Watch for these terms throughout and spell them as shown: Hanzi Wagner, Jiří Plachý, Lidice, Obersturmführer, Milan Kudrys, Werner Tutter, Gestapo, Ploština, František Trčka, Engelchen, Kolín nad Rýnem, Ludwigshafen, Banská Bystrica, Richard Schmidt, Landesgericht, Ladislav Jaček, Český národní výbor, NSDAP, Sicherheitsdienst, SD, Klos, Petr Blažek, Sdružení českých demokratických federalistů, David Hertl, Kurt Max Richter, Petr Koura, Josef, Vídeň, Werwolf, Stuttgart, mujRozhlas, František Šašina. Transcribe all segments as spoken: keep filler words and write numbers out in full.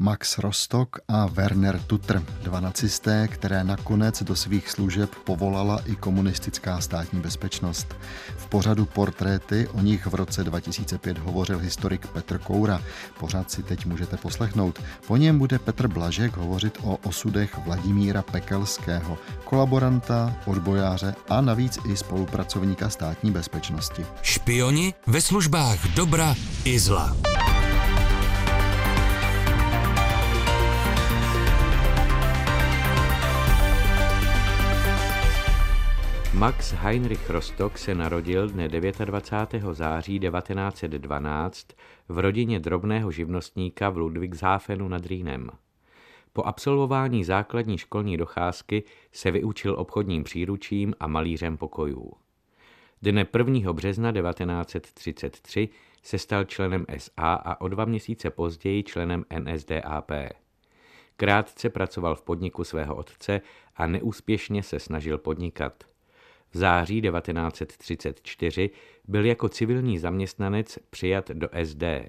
Max Rostock a Werner Tutter, dva nacisté, které nakonec do svých služeb povolala i komunistická státní bezpečnost. V pořadu Portréty o nich v roce dva tisíce pět hovořil historik Petr Koura. Pořad si teď můžete poslechnout. Po něm bude Petr Blažek hovořit o osudech Vladimíra Pekelského, kolaboranta, odbojáře a navíc i spolupracovníka státní bezpečnosti. Špioni ve službách dobra i zla. Max Heinrich Rostock se narodil dne dvacátého devátého září devatenáct set dvanáct v rodině drobného živnostníka v Ludwigshafenu nad Rýnem. Po absolvování základní školní docházky se vyučil obchodním příručím a malířem pokojů. Dne prvního března devatenáct set třicet tři se stal členem S A a o dva měsíce později členem N S D A P. Krátce pracoval v podniku svého otce a neúspěšně se snažil podnikat. V září devatenáct set třicet čtyři byl jako civilní zaměstnanec přijat do S D.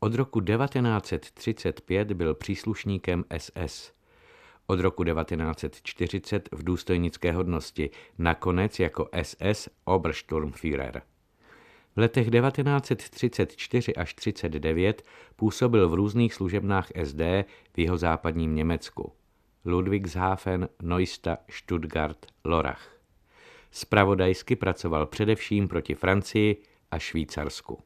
Od roku devatenáct set třicet pět byl příslušníkem S S. Od roku devatenáct set čtyřicet v důstojnické hodnosti, nakonec jako S S Obersturmführer. V letech devatenáct set třicet čtyři až třicet devět působil v různých služebnách S D v jihozápadním Německu. Ludwigshafen, Neusta, Stuttgart, Lorrach. Zpravodajsky pracoval především proti Francii a Švýcarsku.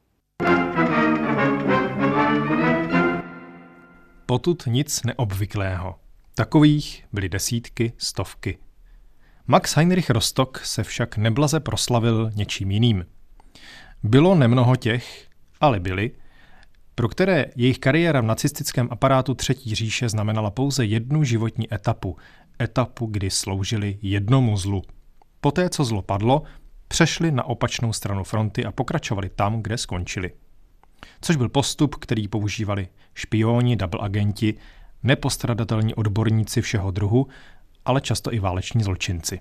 Potud nic neobvyklého. Takových byly desítky, stovky. Max Heinrich Rostock se však neblaze proslavil něčím jiným. Bylo nemnoho těch, ale byli, pro které jejich kariéra v nacistickém aparátu Třetí říše znamenala pouze jednu životní etapu. Etapu, kdy sloužili jednomu zlu. Poté, co zlo padlo, přešli na opačnou stranu fronty a pokračovali tam, kde skončili. Což byl postup, který používali špioni, double agenti, nepostradatelní odborníci všeho druhu, ale často i váleční zločinci.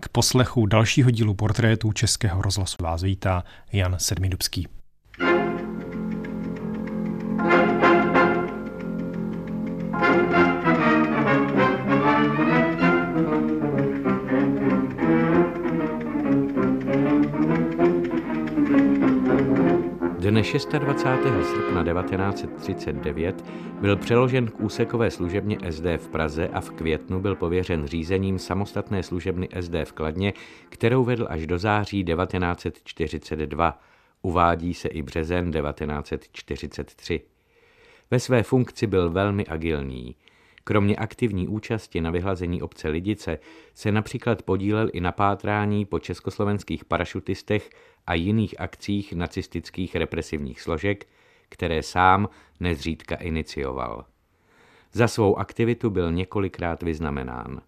K poslechu dalšího dílu Portrétů Českého rozhlasu vás vítá Jan Sedmidubský. Dne dvacátého šestého srpna devatenáct set třicet devět byl přeložen k úsekové služebně S D v Praze a v květnu byl pověřen řízením samostatné služebny S D v Kladně, kterou vedl až do září devatenáct set čtyřicet dva. Uvádí se i březen devatenáct set čtyřicet tři. Ve své funkci byl velmi agilní. Kromě aktivní účasti na vyhlazení obce Lidice se například podílel i na pátrání po československých parašutistech a jiných akcích nacistických represivních složek, které sám nezřídka inicioval. Za svou aktivitu byl několikrát vyznamenán.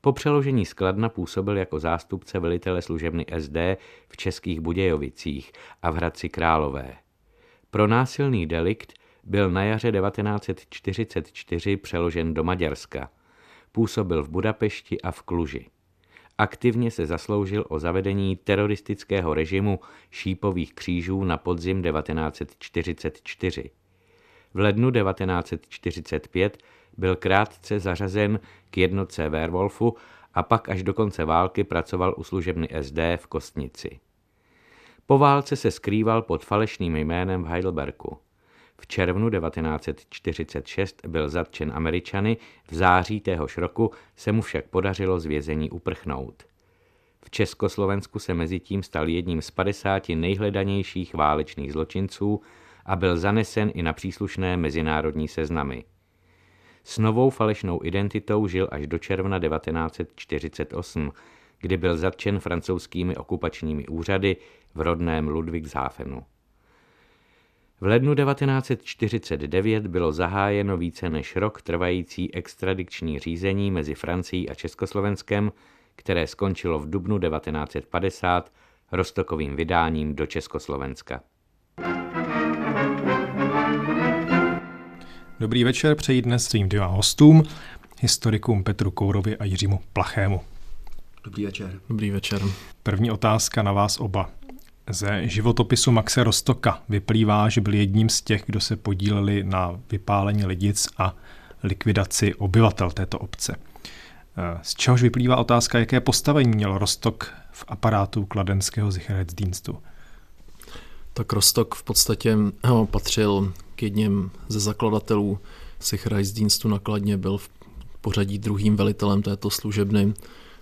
Po přeložení z Kladna působil jako zástupce velitele služebny S D v Českých Budějovicích a v Hradci Králové. Pro násilný delikt byl na jaře devatenáct set čtyřicet čtyři přeložen do Maďarska. Působil v Budapešti a v Kluži. Aktivně se zasloužil o zavedení teroristického režimu šípových křížů na podzim devatenáct set čtyřicet čtyři. V lednu devatenáct set čtyřicet pět byl krátce zařazen k jednotce Werwolfu a pak až do konce války pracoval u služebny S D v Kostnici. Po válce se skrýval pod falešným jménem v Heidelbergu. V červnu devatenáct set čtyřicet šest byl zatčen Američany, v září téhož roku se mu však podařilo z vězení uprchnout. V Československu se mezitím stal jedním z padesáti nejhledanějších válečných zločinců a byl zanesen i na příslušné mezinárodní seznamy. S novou falešnou identitou žil až do června devatenáct set čtyřicet osm, kdy byl zatčen francouzskými okupačními úřady v rodném Ludwigshafenu. V lednu devatenáct set čtyřicet devět bylo zahájeno více než rok trvající extradiční řízení mezi Francií a Československem, které skončilo v dubnu devatenáct set padesát Rostockovým vydáním do Československa. Dobrý večer, přeji dnes svým dvěma hostům, historikům Petru Kourovi a Jiřímu Plachému. Dobrý večer. Dobrý večer. První otázka na vás oba. Ze životopisu Maxe Rostocka vyplývá, že byl jedním z těch, kdo se podíleli na vypálení Lidic a likvidaci obyvatel této obce. Z čehož vyplývá otázka, jaké postavení měl Rostock v aparátu kladenského Sicherheitsdienstu? Tak Rostock v podstatě no, patřil k jedním ze zakladatelů Sicherheitsdienstu na Kladně, byl v pořadí druhým velitelem této služebny.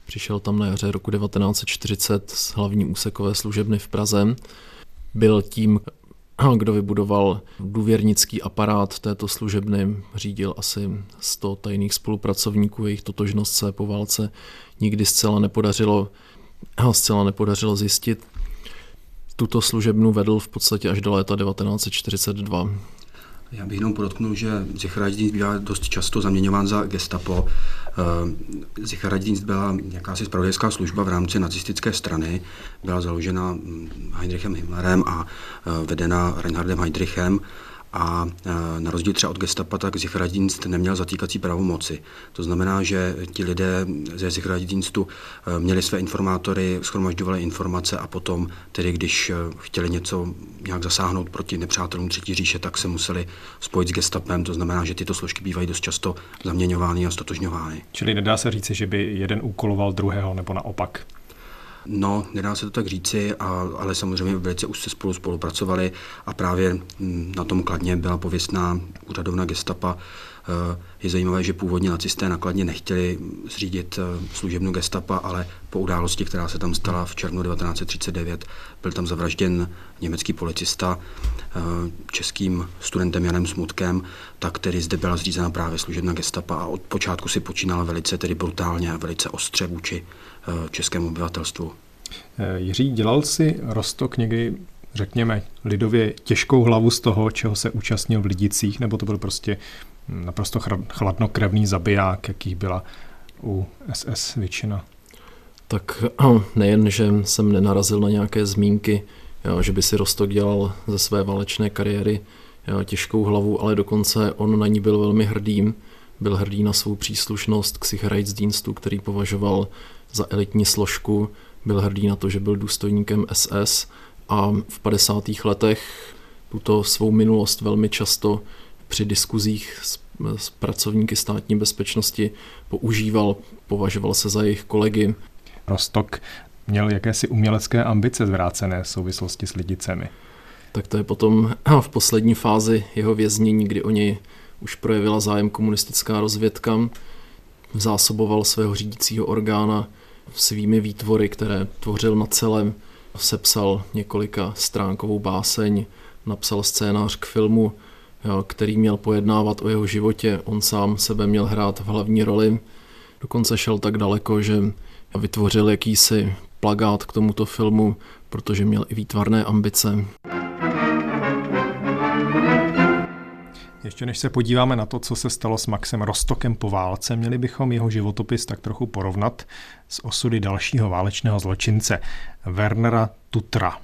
Přišel tam na jaře roku devatenáct set čtyřicet z hlavní úsekové služebny v Praze. Byl tím, kdo vybudoval důvěrnický aparát této služebny, řídil asi sto tajných spolupracovníků, jejich totožnost se po válce nikdy zcela nepodařilo, zcela nepodařilo zjistit. Tuto služebnu vedl v podstatě až do léta devatenáct set čtyřicet dva. Já bych jenom podotknul, že Sicherheitsdienst byl dost často zaměňován za gestapo. Sicherheitsdienst byla jakási zpravodajská služba v rámci nacistické strany, byla založena Heinrichem Himmlerem a vedena Reinhardem Heydrichem. A na rozdíl třeba od gestapa, tak Sicherheitsdienst neměl zatýkací pravomoci. To znamená, že ti lidé ze Sicherheitsdienstu měli své informátory, shromažďovali informace a potom, tedy když chtěli něco nějak zasáhnout proti nepřátelům třetí říše, tak se museli spojit s gestapem. To znamená, že tyto složky bývají dost často zaměňovány a stotožňovány. Čili nedá se říci, že by jeden úkoloval druhého nebo naopak? No, nedá se to tak říci, ale samozřejmě velice už se spolu spolupracovali a právě na tom Kladně byla pověstná úřadovna gestapa. Je zajímavé, že původně nacisté na Kladně nechtěli zřídit služebnu gestapa, ale po události, která se tam stala v červnu devatenáct set třicet devět, byl tam zavražděn německý policista českým studentem Janem Smutkem, tak tedy zde byla zřízena právě služebna gestapa a od počátku si počínala velice tedy brutálně a velice ostře vůči českému obyvatelstvu. Jiří, dělal si Rostock někdy, řekněme, lidově těžkou hlavu z toho, čeho se účastnil v Lidicích, nebo to byl prostě naprosto chladnokrevný zabiják, jaký byla u S S většina? Tak nejen, že jsem nenarazil na nějaké zmínky, že by si Rostock dělal ze své válečné kariéry těžkou hlavu, ale dokonce on na ní byl velmi hrdý. Byl hrdý na svou příslušnost k Sicherheitsdienstu, který považoval za elitní složku, byl hrdý na to, že byl důstojníkem S S a v padesátých letech tuto svou minulost velmi často při diskuzích s, s pracovníky státní bezpečnosti používal, považoval se za jejich kolegy. Rostock měl jakési umělecké ambice zvrácené v souvislosti s Lidicemi. Tak to je potom v poslední fázi jeho věznění, kdy o něj už projevila zájem komunistická rozvědka, zásoboval svého řídícího orgána svými výtvory, které tvořil na celém, sepsal několika stránkovou báseň, napsal scénář k filmu, který měl pojednávat o jeho životě. On sám sebe měl hrát v hlavní roli. Dokonce šel tak daleko, že vytvořil jakýsi plakát k tomuto filmu, protože měl i výtvarné ambice. Ještě než se podíváme na to, co se stalo s Maxem Rostockem po válce, měli bychom jeho životopis tak trochu porovnat s osudy dalšího válečného zločince, Wernera Tuttera.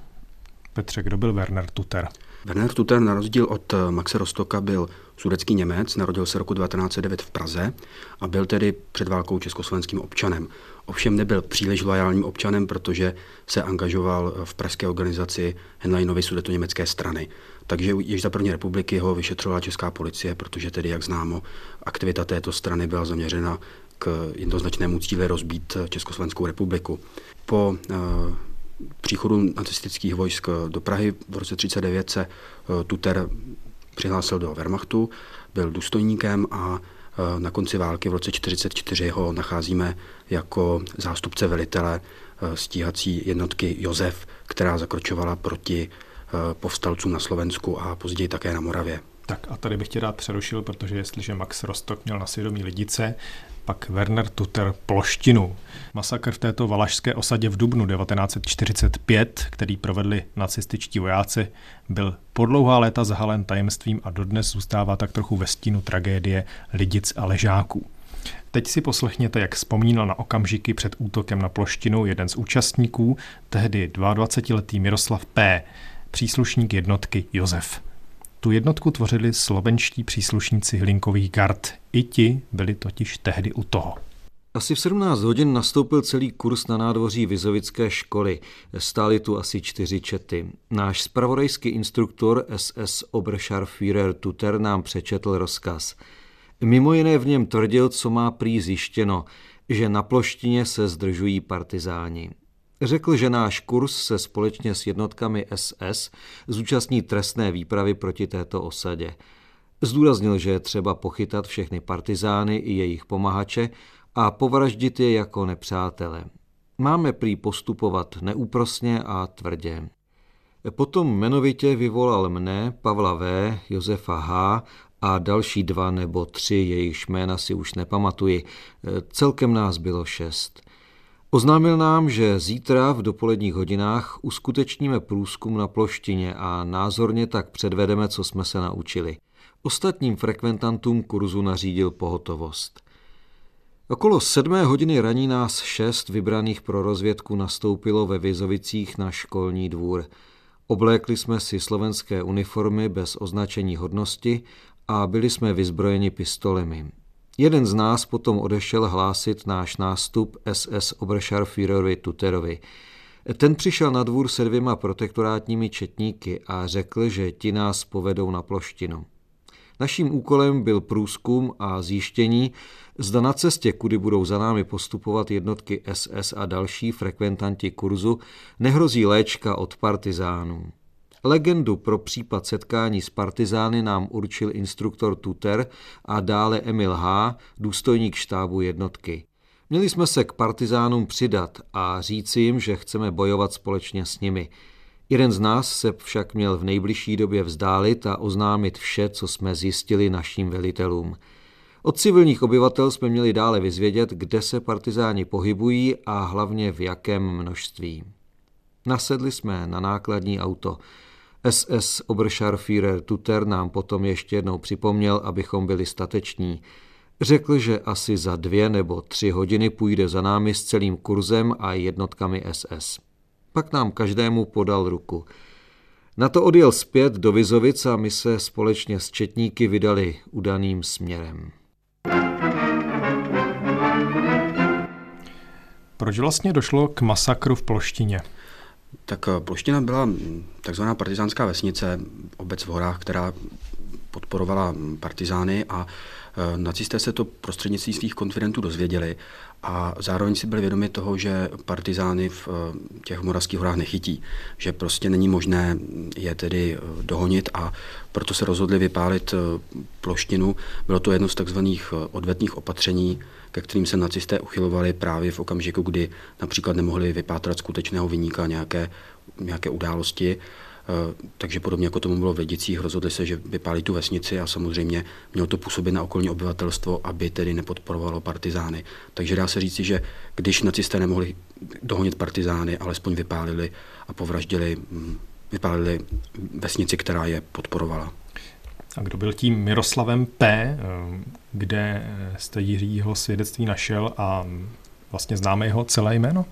Petře, kdo byl Werner Tutter? Werner Tutter na rozdíl od Maxe Rostocka byl sudetský Němec, narodil se roku devatenáct set devět v Praze a byl tedy před válkou československým občanem. Ovšem nebyl příliš loajálním občanem, protože se angažoval v pražské organizaci Henleinovy sudetoněmecké strany. Takže již za první republiky ho vyšetřovala česká policie, protože tedy, jak známo, aktivita této strany byla zaměřena k jednoznačnému cíli rozbít Československou republiku. Po příchodu nacistických vojsk do Prahy v roce devatenáct set třicet devět se Tutter přihlásil do Wehrmachtu, byl důstojníkem a na konci války v roce devatenáct set čtyřicet čtyři ho nacházíme jako zástupce velitele stíhací jednotky Josef, která zakročovala proti povstalcům na Slovensku a později také na Moravě. Tak a tady bych tě rád přerušil, protože jestliže Max Rostock měl na svědomí Lidice, pak Werner Tutter Ploštinu. Masakr v této valašské osadě v dubnu devatenáct set čtyřicet pět, který provedli nacističtí vojáci, byl po dlouhá léta zahalen tajemstvím a dodnes zůstává tak trochu ve stínu tragédie Lidic a Ležáků. Teď si poslechněte, jak vzpomínal na okamžiky před útokem na Ploštinu jeden z účastníků, tehdy dvaadvacetiletý Miroslav P., příslušník jednotky Josef. Tu jednotku tvořili slovenští příslušníci Hlinkových gard. I ti byli totiž tehdy u toho. Asi v sedmnáct hodin nastoupil celý kurz na nádvoří Vizovické školy. Stály tu asi čtyři čety. Náš zpravodajský instruktor S S Obersturmführer Tutter nám přečetl rozkaz. Mimo jiné v něm tvrdil, co má prý zjištěno, že na Ploštině se zdržují partizáni. Řekl, že náš kurz se společně s jednotkami S S zúčastní trestné výpravy proti této osadě. Zdůraznil, že je třeba pochytat všechny partizány i jejich pomahače a povraždit je jako nepřátele. Máme prý postupovat neúprosně a tvrdě. Potom jmenovitě vyvolal mne, Pavla V., Josefa H. a další dva nebo tři, jejichž jména si už nepamatuji. Celkem nás bylo šest. Oznámil nám, že zítra v dopoledních hodinách uskutečníme průzkum na Ploštině a názorně tak předvedeme, co jsme se naučili. Ostatním frekventantům kurzu nařídil pohotovost. Okolo sedmé hodiny raní nás šest vybraných pro rozvědku nastoupilo ve Vizovicích na školní dvůr. Oblékli jsme si slovenské uniformy bez označení hodnosti a byli jsme vyzbrojeni pistolemi. Jeden z nás potom odešel hlásit náš nástup S S Obersturmführerovi Tutterovi. Ten přišel na dvůr se dvěma protektorátními četníky a řekl, že ti nás povedou na Ploštinu. Naším úkolem byl průzkum a zjištění, zda na cestě, kudy budou za námi postupovat jednotky S S a další frekventanti kurzu, nehrozí léčka od partizánů. Legendu pro případ setkání s partizány nám určil instruktor Tutter a dále Emil H., důstojník štábu jednotky. Měli jsme se k partizánům přidat a říci jim, že chceme bojovat společně s nimi. Jeden z nás se však měl v nejbližší době vzdálit a oznámit vše, co jsme zjistili našim velitelům. Od civilních obyvatel jsme měli dále vyzvědět, kde se partizáni pohybují a hlavně v jakém množství. Nasedli jsme na nákladní auto. S S Obersturmführer Tutter nám potom ještě jednou připomněl, abychom byli stateční. Řekl, že asi za dvě nebo tři hodiny půjde za námi s celým kurzem a jednotkami S S. Pak nám každému podal ruku. Na to odjel zpět do Vizovic a my se společně s četníky vydali udaným směrem. Proč vlastně došlo k masakru v Ploštině? Tak Ploština byla takzvaná partizánská vesnice, obec v horách, která podporovala partizány a nacisté se to prostřednictvím svých konfidentů dozvěděli a zároveň si byli vědomi toho, že partizány v těch moravských horách nechytí, že prostě není možné je tedy dohonit a proto se rozhodli vypálit Ploštinu. Bylo to jedno z takzvaných odvetných opatření, ke kterým se nacisté uchylovali právě v okamžiku, kdy například nemohli vypátrat skutečného viníka nějaké, nějaké události. Takže podobně jako tomu bylo v Lidicích, rozhodli se, že vypálí tu vesnici a samozřejmě mělo to působit na okolní obyvatelstvo, aby tedy nepodporovalo partizány. Takže dá se říci, že když nacisté nemohli dohonit partizány, alespoň vypálili a povraždili, vypálili vesnici, která je podporovala. A kdo byl tím Miroslavem P., kde jste Jiřího svědectví našel a vlastně známe jeho celé jméno?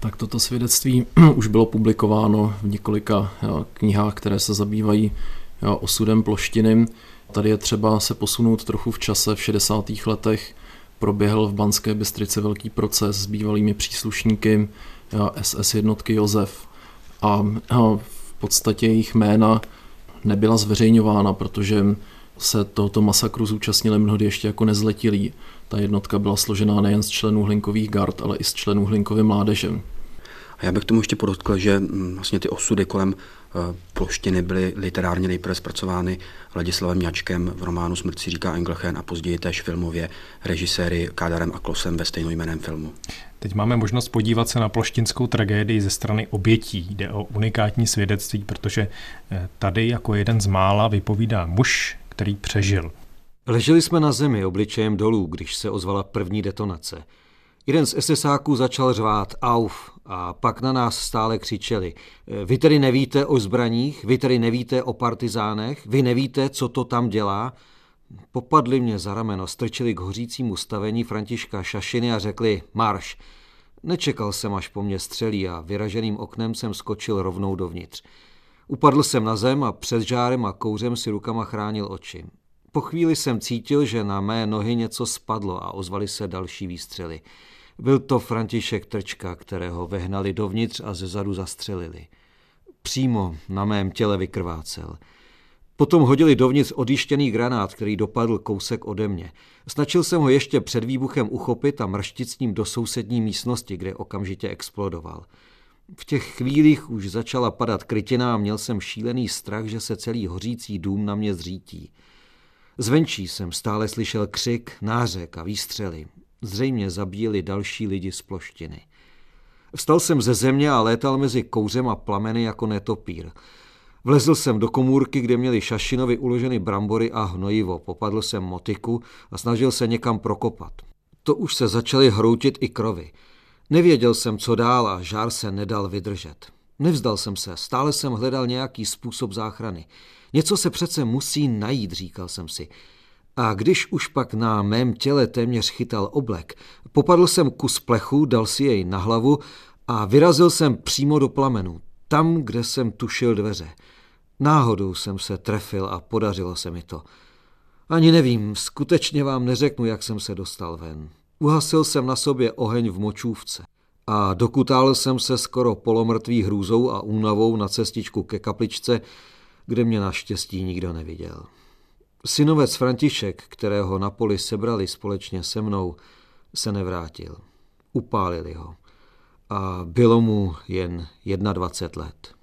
Tak toto svědectví už bylo publikováno v několika knihách, které se zabývají osudem Ploštiny. Tady je třeba se posunout trochu v čase. V šedesátých letech proběhl v Banské Bystrici velký proces s bývalými příslušníky S S jednotky Josef. A v podstatě jejich jména nebyla zveřejňována, protože se tohoto masakru zúčastnili mnohdy ještě jako nezletilí. Ta jednotka byla složená nejen z členů Hlinkových gard, ale i z členů Hlinkovy mládeže. A já bych tomu ještě podotkl, že vlastně ty osudy kolem Ploštiny byly literárně nejprve zpracovány Ladislavem Jačkem v románu Smrt si říká Engelchen a později též filmově režiséry Kádarem a Klosem ve stejnojmenném filmu. Teď máme možnost podívat se na ploštinskou tragédii ze strany obětí. Jde o unikátní svědectví, protože tady jako jeden z mála vypovídá muž, který přežil. Leželi jsme na zemi obličejem dolů, když se ozvala první detonace. Jeden z SSáků začal řvát auf a pak na nás stále křičeli. Vy tedy nevíte o zbraních, vy tedy nevíte o partizánech, vy nevíte, co to tam dělá. Popadli mě za rameno, strčili k hořícímu stavení Františka Šašiny a řekli marš. Nečekal jsem, až po mě střelí a vyraženým oknem jsem skočil rovnou dovnitř. Upadl jsem na zem a před žárem a kouřem si rukama chránil oči. Po chvíli jsem cítil, že na mé nohy něco spadlo a ozvaly se další výstřely. Byl to František Trčka, kterého vehnali dovnitř a zezadu zastřelili. Přímo na mém těle vykrvácel. Potom hodili dovnitř odjištěný granát, který dopadl kousek ode mě. Snačil jsem ho ještě před výbuchem uchopit a mrštit s ním do sousední místnosti, kde okamžitě explodoval. V těch chvílích už začala padat krytina a měl jsem šílený strach, že se celý hořící dům na mě zřítí. Zvenčí jsem stále slyšel křik, nářek a výstřely. Zřejmě zabíjeli další lidi z Ploštiny. Vstal jsem ze země a létal mezi kouřem a plameny jako netopír. Vlezl jsem do komůrky, kde měli Šašinovi uloženy brambory a hnojivo. Popadl jsem motiku a snažil se někam prokopat. To už se začaly hroutit i krovy. Nevěděl jsem, co dál a žár se nedal vydržet. Nevzdal jsem se, stále jsem hledal nějaký způsob záchrany. Něco se přece musí najít, říkal jsem si. A když už pak na mém těle téměř chytal oblek, popadl jsem kus plechu, dal si jej na hlavu a vyrazil jsem přímo do plamenů, tam, kde jsem tušil dveře. Náhodou jsem se trefil a podařilo se mi to. Ani nevím, skutečně vám neřeknu, jak jsem se dostal ven. Uhasil jsem na sobě oheň v močůvce a dokutál jsem se skoro polomrtvý hrůzou a únavou na cestičku ke kapličce, kde mě naštěstí nikdo neviděl. Synovec František, kterého na poli sebrali společně se mnou, se nevrátil. Upálili ho. A bylo mu jen dvacet jedna let.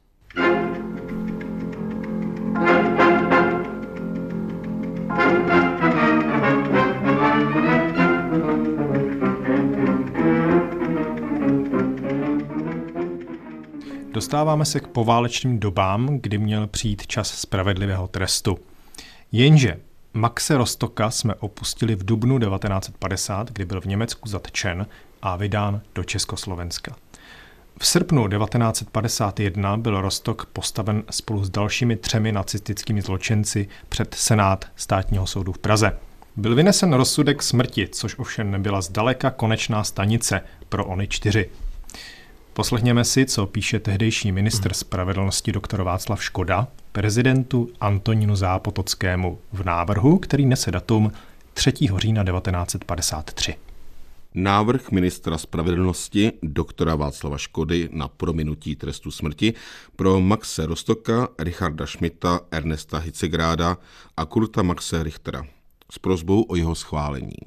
Dostáváme se k poválečným dobám, kdy měl přijít čas spravedlivého trestu. Jenže Maxe Rostocka jsme opustili v dubnu devatenáct padesát, kdy byl v Německu zatčen a vydán do Československa. V srpnu devatenáct padesát jedna byl Rostock postaven spolu s dalšími třemi nacistickými zločinci před senát Státního soudu v Praze. Byl vynesen rozsudek smrti, což ovšem nebyla zdaleka konečná stanice pro ony čtyři. Poslechněme si, co píše tehdejší ministr spravedlnosti doktor Václav Škoda prezidentu Antonínu Zápotockému v návrhu, který nese datum třetího října devatenáct padesát tři. Návrh ministra spravedlnosti doktora Václava Škody na prominutí trestu smrti pro Maxe Rostocka, Richarda Schmidta, Ernesta Hitzegráda a Kurta Maxe Richtera s prosbou o jeho schválení.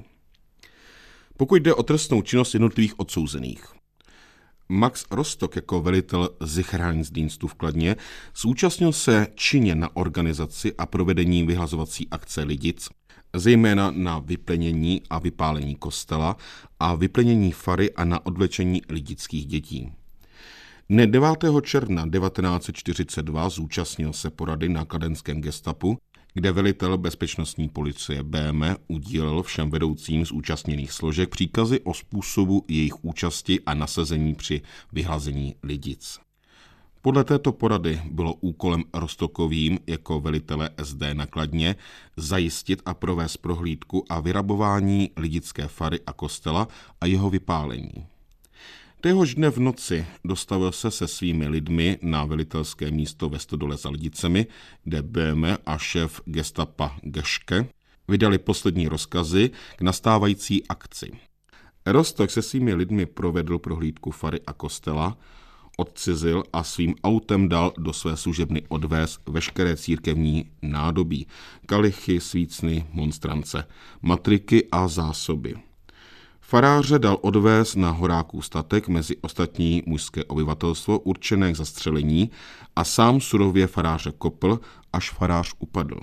Pokud jde o trestnou činnost jednotlivých odsouzených, Max Rostock jako velitel Sicherheitsdienstu v Kladně zúčastnil se činně na organizaci a provedení vyhlazovací akce Lidic, zejména na vyplenění a vypálení kostela a vyplenění fary a na odvlečení lidických dětí. Dne devátého června devatenáct set čtyřicet dva zúčastnil se porady na kladenském gestapu, kde velitel bezpečnostní policie bé em udílel všem vedoucím z účastněných složek příkazy o způsobu jejich účasti a nasazení při vyhlazení Lidic. Podle této porady bylo úkolem Rostockovým jako velitele es dé na Kladně zajistit a provést prohlídku a vyrabování lidické fary a kostela a jeho vypálení. Téhož dne v noci dostavil se se svými lidmi na velitelské místo ve Stodole za Lidicemi, kde bé em a šéf gestapa Geške vydali poslední rozkazy k nastávající akci. Rostock se svými lidmi provedl prohlídku fary a kostela, odcizil a svým autem dal do své služebny odvést veškeré církevní nádobí, kalichy, svícny, monstrance, matriky a zásoby. Faráře dal odvést na horáků statek mezi ostatní mužské obyvatelstvo určené k zastřelení a sám surově faráře kopl, až farář upadl.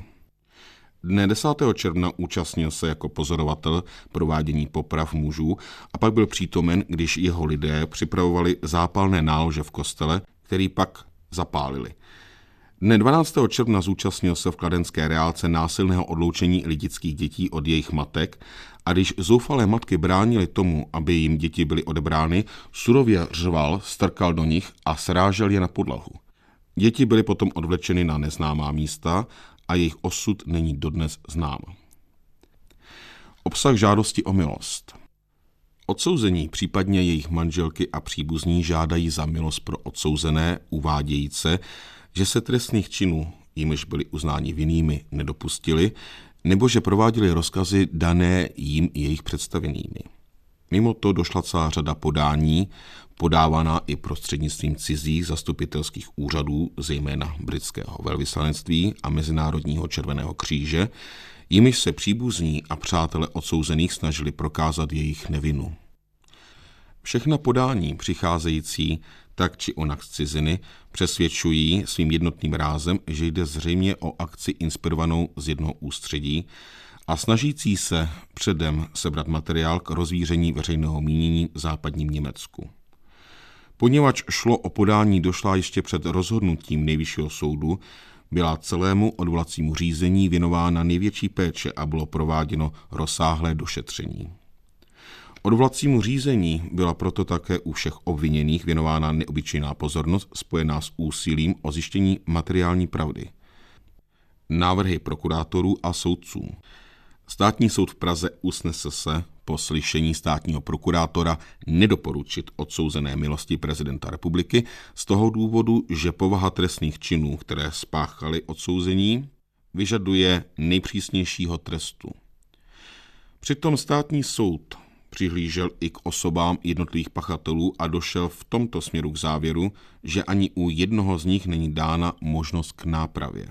Dne desátého června účastnil se jako pozorovatel provádění poprav mužů a pak byl přítomen, když jeho lidé připravovali zápalné nálože v kostele, který pak zapálili. Dne dvanáctého června zúčastnil se v kladenské reálce násilného odloučení lidických dětí od jejich matek a když zoufalé matky bránily tomu, aby jim děti byly odebrány, surově řval, strkal do nich a srážel je na podlahu. Děti byly potom odvlečeny na neznámá místa a jejich osud není dodnes znám. Obsah žádosti o milost. Odsouzení, případně jejich manželky a příbuzní žádají za milost pro odsouzené, uvádějíce, že se trestných činů, jimž byli uznáni vinnými, nedopustili, nebo že prováděli rozkazy dané jim i jejich představenými. Mimo to došla celá řada podání, podávaná i prostřednictvím cizích zastupitelských úřadů, zejména britského velvyslanectví a Mezinárodního červeného kříže, jimiž se příbuzní a přátelé odsouzených snažili prokázat jejich nevinu. Všechna podání přicházející tak či onak z ciziny přesvědčují svým jednotným rázem, že jde zřejmě o akci inspirovanou z jednoho ústředí a snažící se předem sebrat materiál k rozvíření veřejného mínění v západním Německu. Poněvadž šlo o podání došla ještě před rozhodnutím Nejvyššího soudu, byla celému odvolacímu řízení věnována největší péče a bylo prováděno rozsáhlé došetření. Odvolacímu řízení byla proto také u všech obviněných věnována neobyčejná pozornost spojená s úsilím o zjištění materiální pravdy. Návrhy prokurátorů a soudců. Státní soud v Praze usnesl se po slyšení státního prokurátora nedoporučit odsouzené milosti prezidenta republiky z toho důvodu, že povaha trestných činů, které spáchali odsouzení, vyžaduje nejpřísnějšího trestu. Přitom státní soud přihlížel i k osobám jednotlivých pachatelů a došel v tomto směru k závěru, že ani u jednoho z nich není dána možnost k nápravě.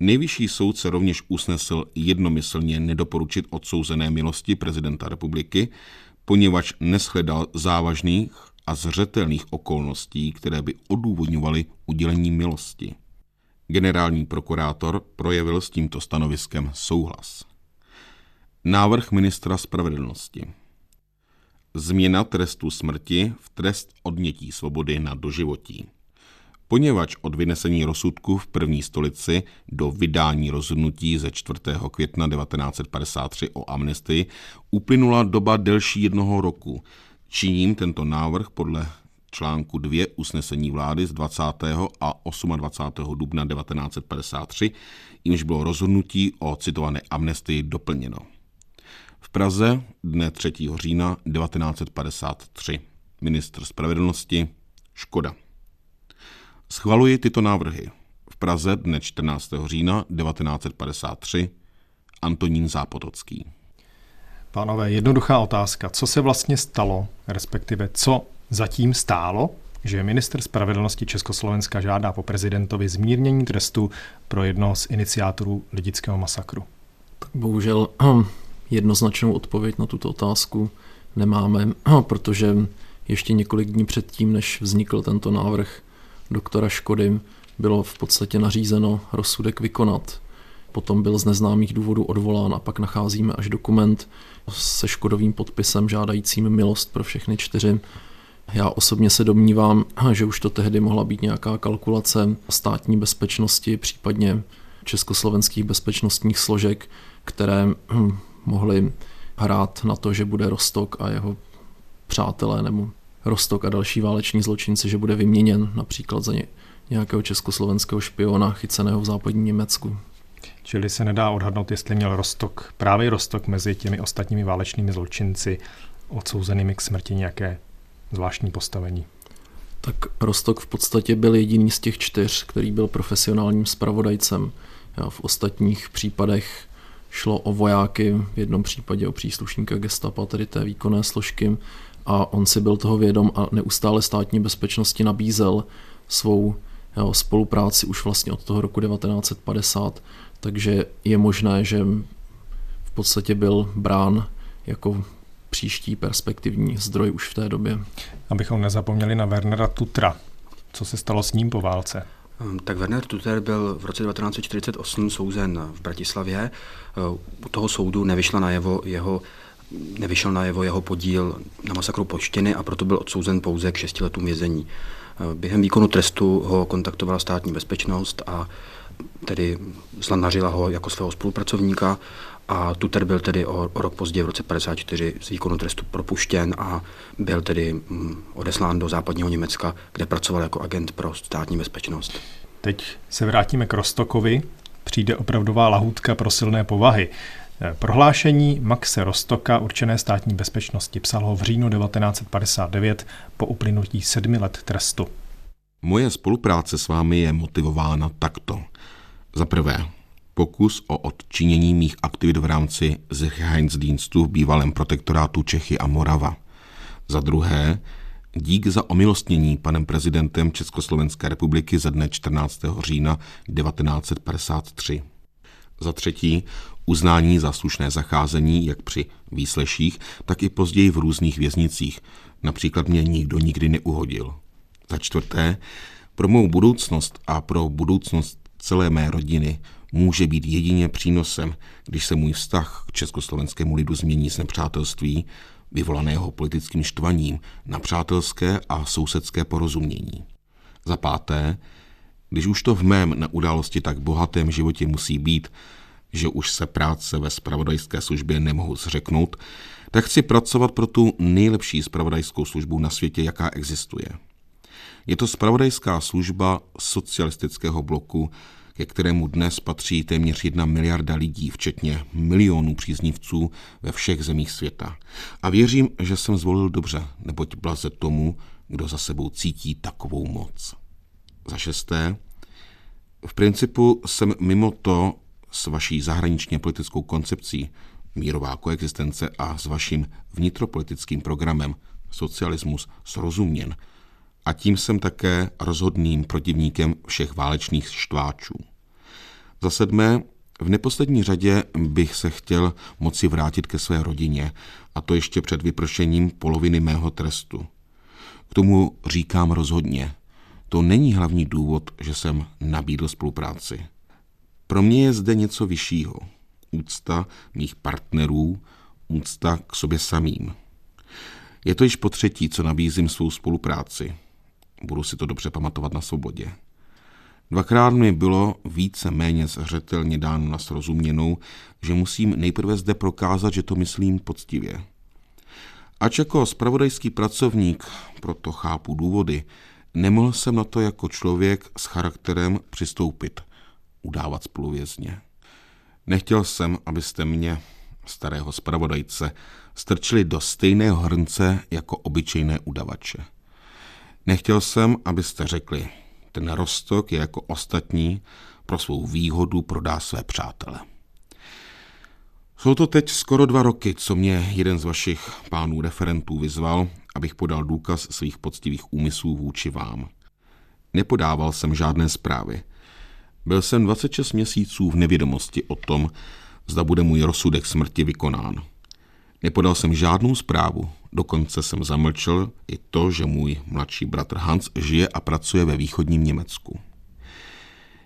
Nejvyšší soud se rovněž usnesl jednomyslně nedoporučit odsouzené milosti prezidenta republiky, poněvadž neshledal závažných a zřetelných okolností, které by odůvodňovaly udělení milosti. Generální prokurátor projevil s tímto stanoviskem souhlas. Návrh ministra spravedlnosti. Změna trestu smrti v trest odnětí svobody na doživotí. Poněvadž od vynesení rozsudku v první stolici do vydání rozhodnutí ze čtvrtého května devatenáct set padesát tři o amnestii uplynula doba delší jednoho roku. Činím tento návrh podle článku dva usnesení vlády z dvacátého a dvacátého osmého dubna devatenáct set padesát tři, jimž bylo rozhodnutí o citované amnestii doplněno. V Praze dne třetího října devatenáct set padesát tři. Ministr spravedlnosti Škoda. Schvaluji tyto návrhy. V Praze dne čtrnáctého října devatenáct set padesát tři. Antonín Zápotocký. Pánové, jednoduchá otázka. Co se vlastně stalo, respektive co zatím stálo, že ministr spravedlnosti Československa žádá po prezidentovi zmírnění trestu pro jednoho z iniciátorů lidického masakru? Tak bohužel jednoznačnou odpověď na tuto otázku nemáme, protože ještě několik dní předtím, než vznikl tento návrh doktora Škody, bylo v podstatě nařízeno rozsudek vykonat. Potom byl z neznámých důvodů odvolán a pak nacházíme až dokument se Škodovým podpisem žádajícím milost pro všechny čtyři. Já osobně se domnívám, že už to tehdy mohla být nějaká kalkulace státní bezpečnosti, případně československých bezpečnostních složek, které mohly hrát na to, že bude Rostock a jeho přátelé nebo Rostock a další váleční zločinci, že bude vyměněn například za nějakého československého špiona chyceného v západním Německu. Čili se nedá odhadnout, jestli měl Rostock, právě Rostock mezi těmi ostatními válečnými zločinci odsouzenými k smrti nějaké zvláštní postavení. Tak Rostock v podstatě byl jediný z těch čtyř, který byl profesionálním zpravodajcem. Já v ostatních případech šlo o vojáky, v jednom případě o příslušníka gestapa, tedy té výkonné složky, a on si byl toho vědom a neustále státní bezpečnosti nabízel svou jo, spolupráci už vlastně od toho roku devatenáct set padesát, takže je možné, že v podstatě byl brán jako příští perspektivní zdroj už v té době. Abychom nezapomněli na Wernera Tuttera. Co se stalo s ním po válce? Tak Werner Tutter byl v roce devatenáct set čtyřicet osm souzen v Bratislavě. U toho soudu nevyšla najevo jeho, nevyšel najevo jeho podíl na masakru Ploštiny a proto byl odsouzen pouze k šesti letům vězení. Během výkonu trestu ho kontaktovala státní bezpečnost a tedy zlanařila ho jako svého spolupracovníka a Tutter byl tedy o, o rok později v roce padesát čtyři z výkonu trestu propuštěn a byl tedy odeslán do západního Německa, kde pracoval jako agent pro státní bezpečnost. Teď se vrátíme k Rostockovi. Přijde opravdová lahůdka pro silné povahy. Prohlášení Maxe Rostocka určené státní bezpečnosti psal ho v říjnu devatenáct set padesát devět po uplynutí sedmi let trestu. Moje spolupráce s vámi je motivována takto. Za prvé, pokus o odčinění mých aktivit v rámci Sicherheitsdienstu v bývalém protektorátu Čechy a Morava. Za druhé, dík za omilostnění panem prezidentem Československé republiky ze dne čtrnáctého října devatenáct set padesát tři. Za třetí, uznání za slušné zacházení jak při výsleších, tak i později v různých věznicích. Například mě nikdo nikdy neuhodil. Za čtvrté, pro mou budoucnost a pro budoucnost celé mé rodiny může být jedině přínosem, když se můj vztah k československému lidu změní z nepřátelství, vyvolaného politickým štvaním, na přátelské a sousedské porozumění. Za páté, když už to v mém na události tak bohatém životě musí být, že už se práce ve zpravodajské službě nemohu zřeknout, tak chci pracovat pro tu nejlepší zpravodajskou službu na světě, jaká existuje. Je to zpravodajská služba socialistického bloku, ke kterému dnes patří téměř jedna miliarda lidí, včetně milionů příznivců ve všech zemích světa. A věřím, že jsem zvolil dobře, neboť blaze tomu, kdo za sebou cítí takovou moc. Za šesté, v principu jsem mimo to s vaší zahraničně politickou koncepcí mírová koexistence a s vaším vnitropolitickým programem socialismus srozuměn, a tím jsem také rozhodným protivníkem všech válečných štváčů. Za sedmé, v neposlední řadě bych se chtěl moci vrátit ke své rodině, a to ještě před vypršením poloviny mého trestu. K tomu říkám rozhodně. To není hlavní důvod, že jsem nabídl spolupráci. Pro mě je zde něco vyššího. Úcta mých partnerů, úcta k sobě samým. Je to již po třetí, co nabízím svou spolupráci. Budu si to dobře pamatovat na svobodě. Dvakrát mi bylo více méně zřetelně dáno na srozuměnou, že musím nejprve zde prokázat, že to myslím poctivě. Ač jako zpravodajský pracovník, proto chápu důvody, nemohl jsem na to jako člověk s charakterem přistoupit, udávat spoluvězně. Nechtěl jsem, abyste mě, starého zpravodajce, strčili do stejného hrnce jako obyčejné udavače. Nechtěl jsem, abyste řekli, ten Rostock je jako ostatní, pro svou výhodu prodá své přátele. Jsou to teď skoro dva roky, co mě jeden z vašich pánů referentů vyzval, abych podal důkaz svých poctivých úmyslů vůči vám. Nepodával jsem žádné zprávy. Byl jsem dvacet šest měsíců v nevědomosti o tom, zda bude můj rozsudek smrti vykonán. Nepodal jsem žádnou zprávu, dokonce jsem zamlčel i to, že můj mladší bratr Hans žije a pracuje ve východním Německu.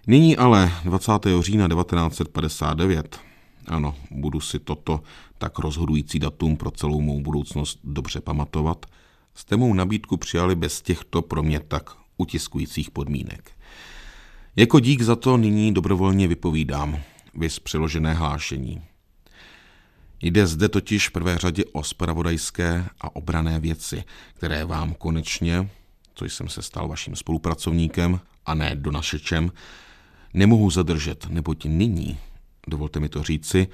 Nyní ale dvacátého října devatenáct set padesát devět, ano, budu si toto tak rozhodující datum pro celou mou budoucnost dobře pamatovat, jste mou nabídku přijali bez těchto pro mě tak utiskujících podmínek. Jako dík za to nyní dobrovolně vypovídám, viz přiložené hlášení. Jde zde totiž v prvé řadě o zpravodajské a obranné věci, které vám konečně, což jsem se stal vaším spolupracovníkem a ne donašečem, nemohu zadržet, neboť nyní, dovolte mi to říci,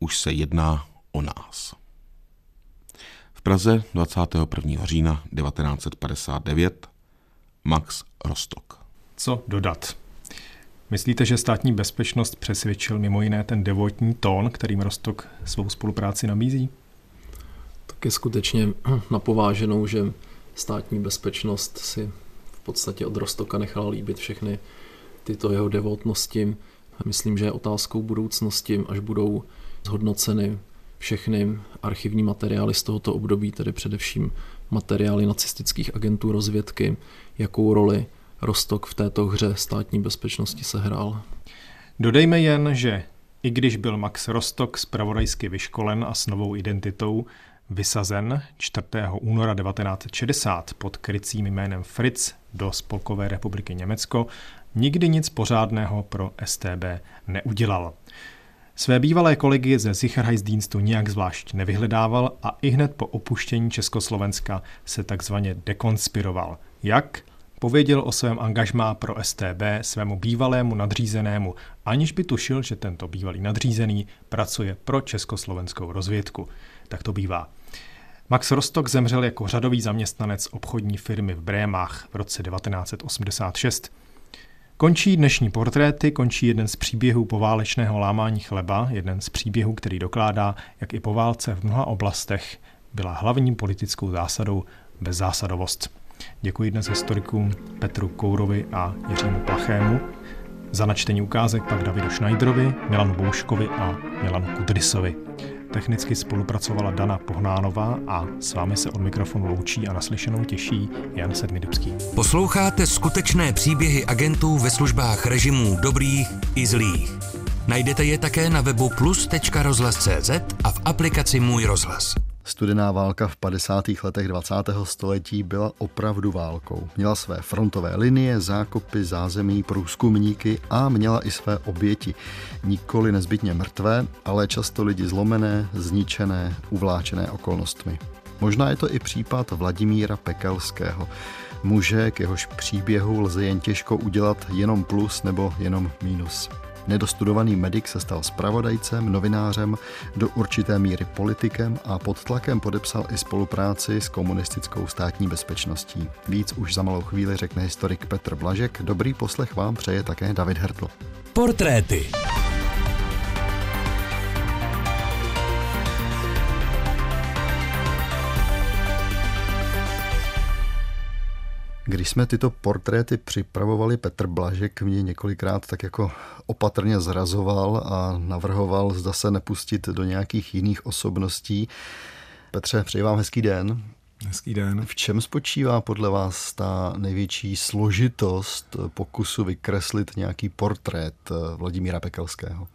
už se jedná o nás. V Praze dvacátého prvního října devatenáct set padesát devět Max Rostock. Co dodat? Myslíte, že Státní bezpečnost přesvědčil mimo jiné ten devotní tón, kterým Rostock svou spolupráci nabízí? Tak je skutečně napováženou, že Státní bezpečnost si v podstatě od Rostocka nechala líbit všechny tyto jeho devotnosti. Myslím, že je otázkou budoucnosti, až budou zhodnoceny všechny archivní materiály z tohoto období, tedy především materiály nacistických agentů rozvědky, jakou roli Rostock v této hře Státní bezpečnosti sehrál. Dodejme jen, že i když byl Max Rostock zpravodajsky vyškolen a s novou identitou vysazen čtvrtého února devatenáct set šedesát pod krycím jménem Fritz do Spolkové republiky Německo, nikdy nic pořádného pro es té bé neudělal. Své bývalé kolegy ze Sicherheitsdienstu nijak zvlášť nevyhledával a ihned po opuštění Československa se takzvaně dekonspiroval. Jak? Pověděl o svém angažmá pro es té bé svému bývalému nadřízenému, aniž by tušil, že tento bývalý nadřízený pracuje pro československou rozvědku. Tak to bývá. Max Rostock zemřel jako řadový zaměstnanec obchodní firmy v Brémách v roce devatenáct set osmdesát šest. Končí dnešní portréty, končí jeden z příběhů poválečného lámání chleba, jeden z příběhů, který dokládá, jak i po válce v mnoha oblastech byla hlavní politickou zásadou bezzásadovost. Děkuji dnes historikům Petru Kourovi a Jiřímu Plachému. Za načtení ukázek pak Davidu Schneiderovi, Milanu Bouškovi a Milanu Kudrysovi. Technicky spolupracovala Dana Pohnánová a s vámi se od mikrofonu loučí a naslyšenou těší Jan Sedmidubský. Posloucháte skutečné příběhy agentů ve službách režimů dobrých i zlých. Najdete je také na webu plus tečka rozhlas tečka cé zet a v aplikaci Můj rozhlas. Studená válka v padesátých letech dvacátého století byla opravdu válkou. Měla své frontové linie, zákopy, zázemí, průzkumníky a měla i své oběti. Nikoli nezbytně mrtvé, ale často lidi zlomené, zničené, uvláčené okolnostmi. Možná je to i případ Vladimíra Pekelského. Muže, k jehož příběhu lze jen těžko udělat jenom plus nebo jenom mínus. Nedostudovaný medik se stal zpravodajcem, novinářem, do určité míry politikem a pod tlakem podepsal i spolupráci s komunistickou státní bezpečností. Víc už za malou chvíli řekne historik Petr Blažek. Dobrý poslech vám přeje také David Hertl. Portréty. Když jsme tyto portréty připravovali, Petr Blažek mě několikrát tak jako opatrně zrazoval a navrhoval, zda se nepustit do nějakých jiných osobností. Petře, přeji vám hezký den. Hezký den. V čem spočívá podle vás ta největší složitost pokusu vykreslit nějaký portrét Vladimíra Pekelského?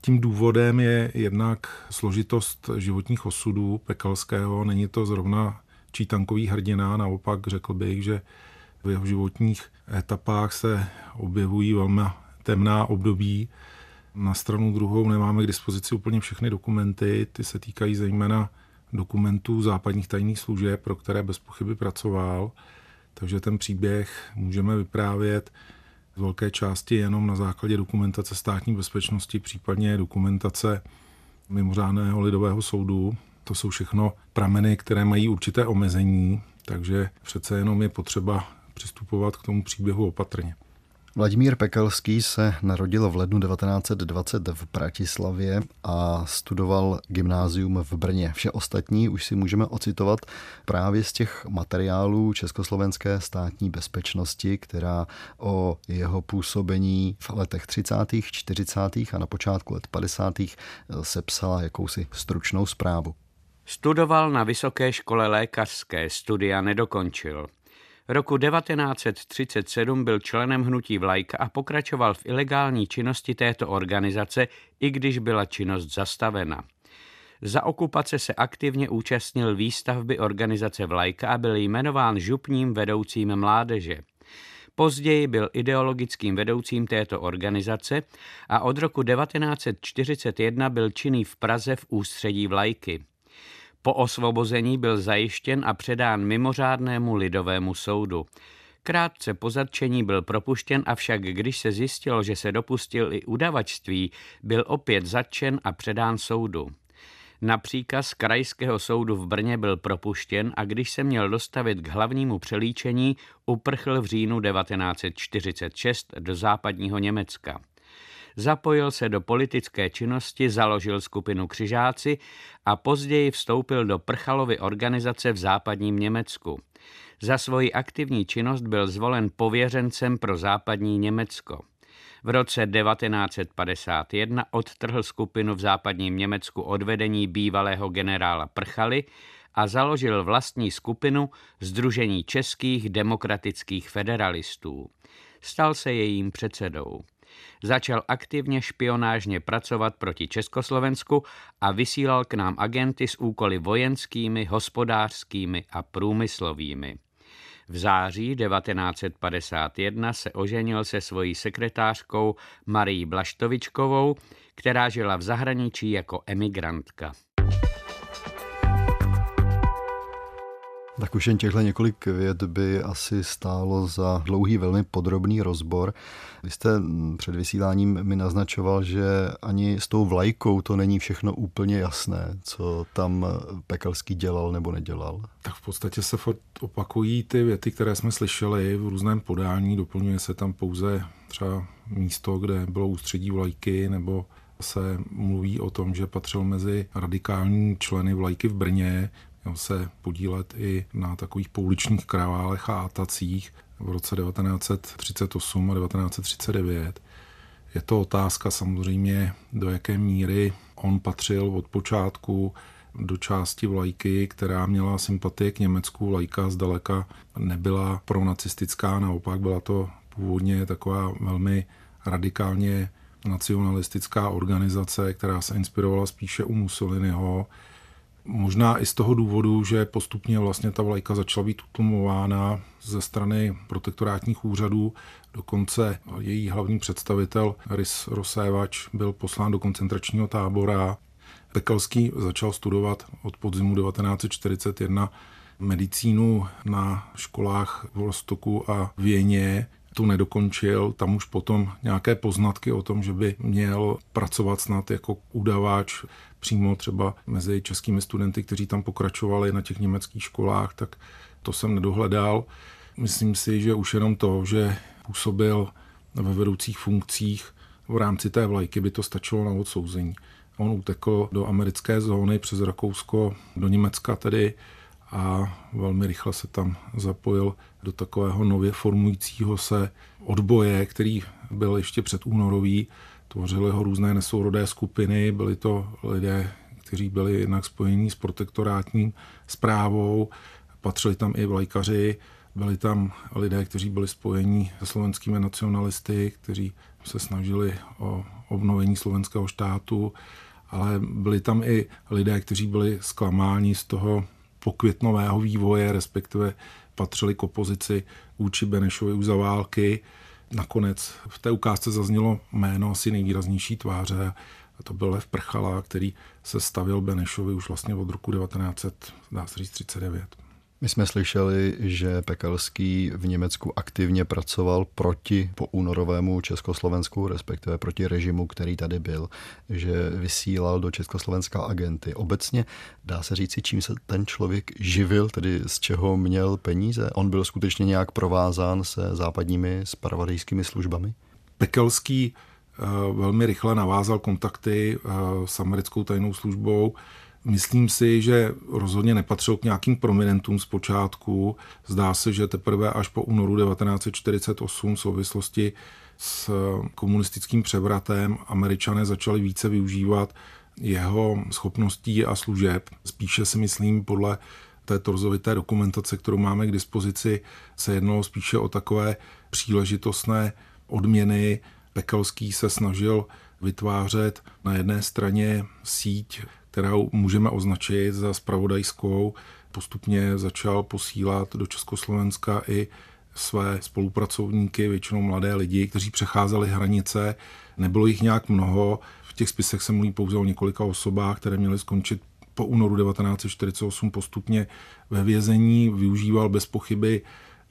Tím důvodem je jednak složitost životních osudů Pekelského. Není to zrovna čítankový hrdina, naopak řekl bych, že v jeho životních etapách se objevují velmi temná období. Na stranu druhou nemáme k dispozici úplně všechny dokumenty, ty se týkají zejména dokumentů západních tajných služeb, pro které bez pochyby pracoval, takže ten příběh můžeme vyprávět z velké části jenom na základě dokumentace státní bezpečnosti, případně dokumentace mimořádného lidového soudu. To jsou všechno prameny, které mají určité omezení, takže přece jenom je potřeba přistupovat k tomu příběhu opatrně. Vladimír Pekelský se narodil v lednu devatenáct set dvacet v Bratislavě a studoval gymnázium v Brně. Vše ostatní už si můžeme ocitovat právě z těch materiálů československé státní bezpečnosti, která o jeho působení v letech třicátých, čtyřicátých a na počátku let padesátých sepsala jakousi stručnou zprávu. Studoval na Vysoké škole lékařské, studia nedokončil. Roku devatenáct set třicet sedm byl členem hnutí Vlajka a pokračoval v ilegální činnosti této organizace, i když byla činnost zastavena. Za okupace se aktivně účastnil výstavby organizace Vlajka a byl jmenován župním vedoucím mládeže. Později byl ideologickým vedoucím této organizace a od roku devatenáct set čtyřicet jedna byl činný v Praze v ústředí Vlajky. Po osvobození byl zajištěn a předán mimořádnému lidovému soudu. Krátce po zatčení byl propuštěn, avšak když se zjistilo, že se dopustil i udavačství, byl opět zatčen a předán soudu. Na příkaz Krajského soudu v Brně byl propuštěn a když se měl dostavit k hlavnímu přelíčení, uprchl v říjnu devatenáct set čtyřicet šest do západního Německa. Zapojil se do politické činnosti, založil skupinu Křižáci a později vstoupil do Prchalovy organizace v západním Německu. Za svoji aktivní činnost byl zvolen pověřencem pro západní Německo. V roce devatenáct set padesát jedna odtrhl skupinu v západním Německu od vedení bývalého generála Prchaly a založil vlastní skupinu Sdružení českých demokratických federalistů. Stal se jejím předsedou. Začal aktivně špionážně pracovat proti Československu a vysílal k nám agenty s úkoly vojenskými, hospodářskými a průmyslovými. V září devatenáct set padesát jedna se oženil se svojí sekretářkou Marie Blaštovičkovou, která žila v zahraničí jako emigrantka. Tak už jen těchto několik vět by asi stálo za dlouhý, velmi podrobný rozbor. Vy jste před vysíláním mi naznačoval, že ani s tou vlajkou to není všechno úplně jasné, co tam Pekelský dělal nebo nedělal. Tak v podstatě se opakují ty věty, které jsme slyšeli v různém podání. Doplňuje se tam pouze třeba místo, kde bylo ústředí vlajky, nebo se mluví o tom, že patřil mezi radikální členy vlajky v Brně, měl se podílet i na takových pouličních kraválech a atacích v roce devatenáct třicet osm a devatenáct třicet devět. Je to otázka samozřejmě, do jaké míry on patřil od počátku do části vlajky, která měla sympatie k Německu. Vlajka zdaleka nebyla pronacistická, naopak byla to původně taková velmi radikálně nacionalistická organizace, která se inspirovala spíše u Mussoliniho. Možná i z toho důvodu, že postupně vlastně ta vlajka začala být utlumována ze strany protektorátních úřadů. Dokonce její hlavní představitel, rys rozsévač, byl poslán do koncentračního tábora. Pekelský začal studovat od podzimu devatenáct set čtyřicet jedna medicínu na školách v Rostocku a Věně. Tu nedokončil, tam už potom nějaké poznatky o tom, že by měl pracovat snad jako udavač přímo třeba mezi českými studenty, kteří tam pokračovali na těch německých školách, tak to jsem nedohledal. Myslím si, že už jenom to, že působil ve vedoucích funkcích v rámci té vlajky, by to stačilo na odsouzení. On utekl do americké zóny přes Rakousko, do Německa tedy, a velmi rychle se tam zapojil do takového nově formujícího se odboje, který byl ještě předúnorový. Tvořily ho různé nesourodé skupiny, byli to lidé, kteří byli jednak spojení s protektorátním správou, patřili tam i vlajkaři, byli tam lidé, kteří byli spojení se slovenskými nacionalisty, kteří se snažili o obnovení slovenského štátu, ale byli tam i lidé, kteří byli zklamáni z toho pokvětnového vývoje, respektive patřili k opozici vůči Benešovi už za války. Nakonec v té ukázce zaznělo jméno asi nejvýraznější tváře, a to byl Lev Prchala, který se stavěl Benešovi už vlastně od roku devatenáct třicet devět. My jsme slyšeli, že Pekelský v Německu aktivně pracoval proti poúnorovému Československu, respektive proti režimu, který tady byl, že vysílal do Československa agenty. Obecně dá se říci, čím se ten člověk živil, tedy z čeho měl peníze? On byl skutečně nějak provázán se západními zpravodajskými službami? Pekelský velmi rychle navázal kontakty s americkou tajnou službou. Myslím si, že rozhodně nepatřil k nějakým prominentům zpočátku. Zdá se, že teprve až po únoru devatenáct set čtyřicet osm v souvislosti s komunistickým převratem Američané začali více využívat jeho schopností a služeb. Spíše si myslím, podle té torzovité dokumentace, kterou máme k dispozici, se jednalo spíše o takové příležitostné odměny. Pekelský se snažil vytvářet na jedné straně síť, kterou můžeme označit za zpravodajskou. Postupně začal posílat do Československa i své spolupracovníky, většinou mladé lidi, kteří přecházeli hranice. Nebylo jich nějak mnoho. V těch spisech se mluví pouze o několika osobách, které měly skončit po únoru devatenáct set čtyřicet osm postupně ve vězení. Využíval bez pochyby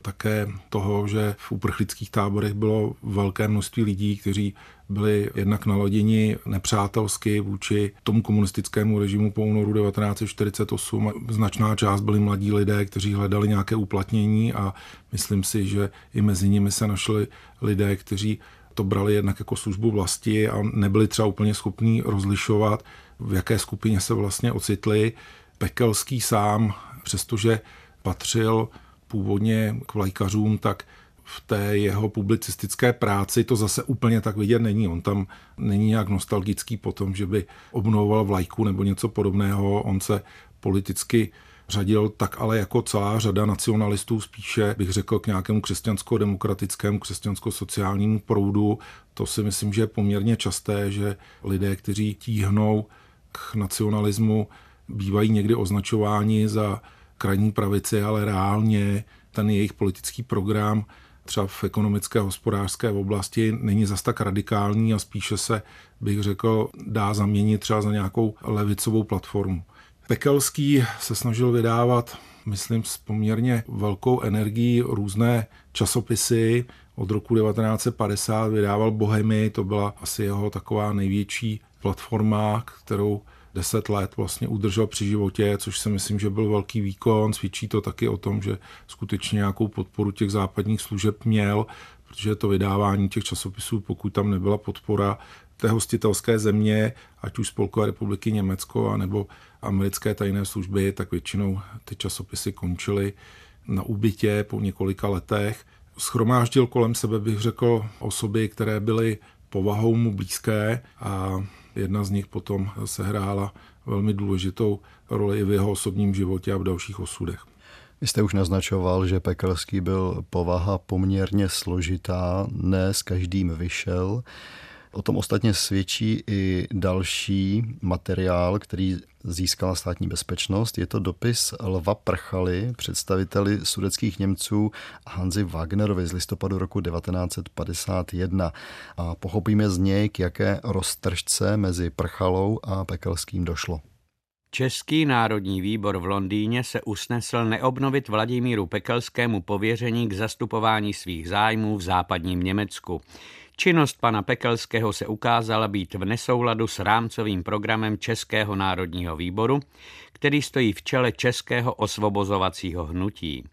také toho, že v uprchlických táborech bylo velké množství lidí, kteří byli jednak naladěni nepřátelsky vůči tomu komunistickému režimu po únoru devatenáct set čtyřicet osm. Značná část byli mladí lidé, kteří hledali nějaké uplatnění, a myslím si, že i mezi nimi se našli lidé, kteří to brali jednak jako službu vlasti a nebyli třeba úplně schopní rozlišovat, v jaké skupině se vlastně ocitli. Pekelský sám, přestože patřil původně k vlajkařům, tak v té jeho publicistické práci to zase úplně tak vidět není. On tam není nějak nostalgický po tom, že by obnovoval vlajku nebo něco podobného. On se politicky řadil tak, ale jako celá řada nacionalistů, spíše bych řekl k nějakému křesťansko-demokratickému, křesťansko-sociálnímu proudu. To si myslím, že je poměrně časté, že lidé, kteří tíhnou k nacionalismu, bývají někdy označováni za krajní pravici, ale reálně ten jejich politický program třeba v ekonomické a hospodářské oblasti není zas tak radikální a spíše se, bych řekl, dá zaměnit třeba za nějakou levicovou platformu. Pekelský se snažil vydávat myslím, s poměrně velkou energií různé časopisy. Od roku devatenáct set padesát vydával Bohemy, to byla asi jeho taková největší platforma, kterou deset let vlastně udržel při životě, což si myslím, že byl velký výkon. Svědčí to taky o tom, že skutečně nějakou podporu těch západních služeb měl, protože to vydávání těch časopisů, pokud tam nebyla podpora té hostitelské země, ať už Spolkové republiky Německo, nebo americké tajné služby, tak většinou ty časopisy končily na úbytě po několika letech. Shromáždil kolem sebe, bych řekl, osoby, které byly povahou mu blízké, a jedna z nich potom sehrála velmi důležitou roli i v jeho osobním životě a v dalších osudech. Vy jste už naznačoval, že Pekelský byl povaha poměrně složitá, ne s každým vyšel. O tom ostatně svědčí i další materiál, který získala Státní bezpečnost. Je to dopis Lva Prchaly, představiteli sudetských Němců, Hanzi Wagnerovi z listopadu roku devatenáct set padesát jedna. A pochopíme z něj, k jaké roztržce mezi Prchalou a Pekelským došlo. Český národní výbor v Londýně se usnesl neobnovit Vladimíru Pekelskému pověření k zastupování svých zájmů v západním Německu. Činnost pana Pekelského se ukázala být v nesouladu s rámcovým programem Českého národního výboru, který stojí v čele Českého osvobozovacího hnutí.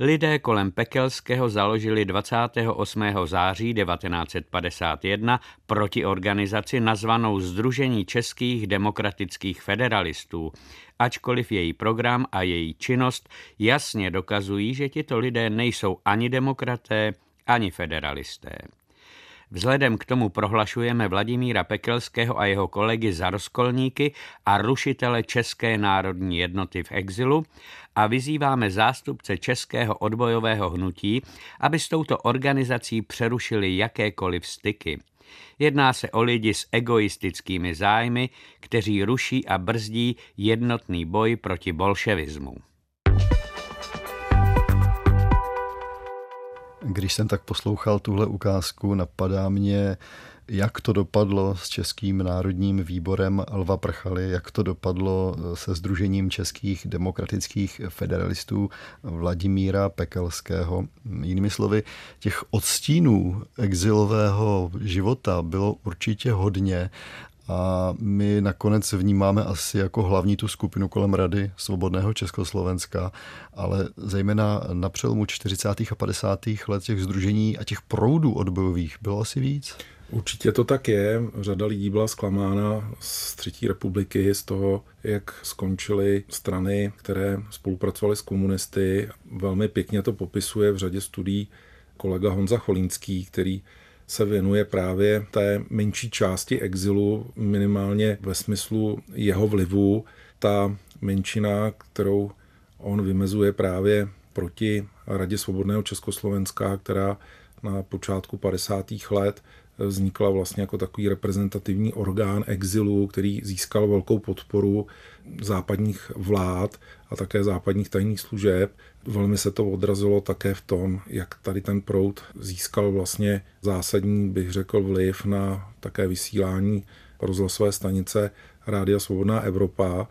Lidé kolem Pekelského založili dvacátého osmého září devatenáct set padesát jedna protiorganizaci nazvanou Sdružení českých demokratických federalistů, ačkoliv její program a její činnost jasně dokazují, že tito lidé nejsou ani demokraté, ani federalisté. Vzhledem k tomu prohlašujeme Vladimíra Pekelského a jeho kolegy za rozkolníky a rušitele České národní jednoty v exilu a vyzýváme zástupce českého odbojového hnutí, aby s touto organizací přerušili jakékoliv styky. Jedná se o lidi s egoistickými zájmy, kteří ruší a brzdí jednotný boj proti bolševismu. Když jsem tak poslouchal tuhle ukázku, napadá mě, jak to dopadlo s Českým národním výborem Lva Prchaly, jak to dopadlo se Sdružením českých demokratických federalistů Vladimíra Pekelského. Jinými slovy, těch odstínů exilového života bylo určitě hodně a my nakonec vnímáme asi jako hlavní tu skupinu kolem Rady svobodného Československa, ale zejména na přelomu čtyřicátých a padesátých let těch sdružení a těch proudů odbojových bylo asi víc? Určitě to tak je. Řada lidí byla zklamána z Třetí republiky, z toho, jak skončily strany, které spolupracovaly s komunisty. Velmi pěkně to popisuje v řadě studií kolega Honza Cholínský, který se věnuje právě té menší části exilu, minimálně ve smyslu jeho vlivu. Ta menšina, kterou on vymezuje právě proti Radě svobodného Československa, která na počátku padesátých let vznikla vlastně jako takový reprezentativní orgán exilu, který získal velkou podporu západních vlád a také západních tajných služeb. Velmi se to odrazilo také v tom, jak tady ten proud získal vlastně zásadní, bych řekl, vliv na také vysílání rozhlasové stanice Rádia Svobodná Evropa.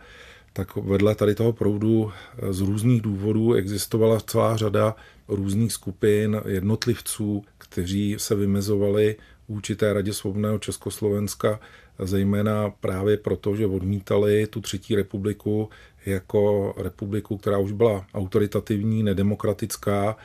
Tak vedle tady toho proudu z různých důvodů existovala celá řada různých skupin jednotlivců, kteří se vymezovali vůči té Radě svobodného Československa, zejména právě proto, že odmítali tu Třetí republiku jako republiku, která už byla autoritativní, nedemokratická.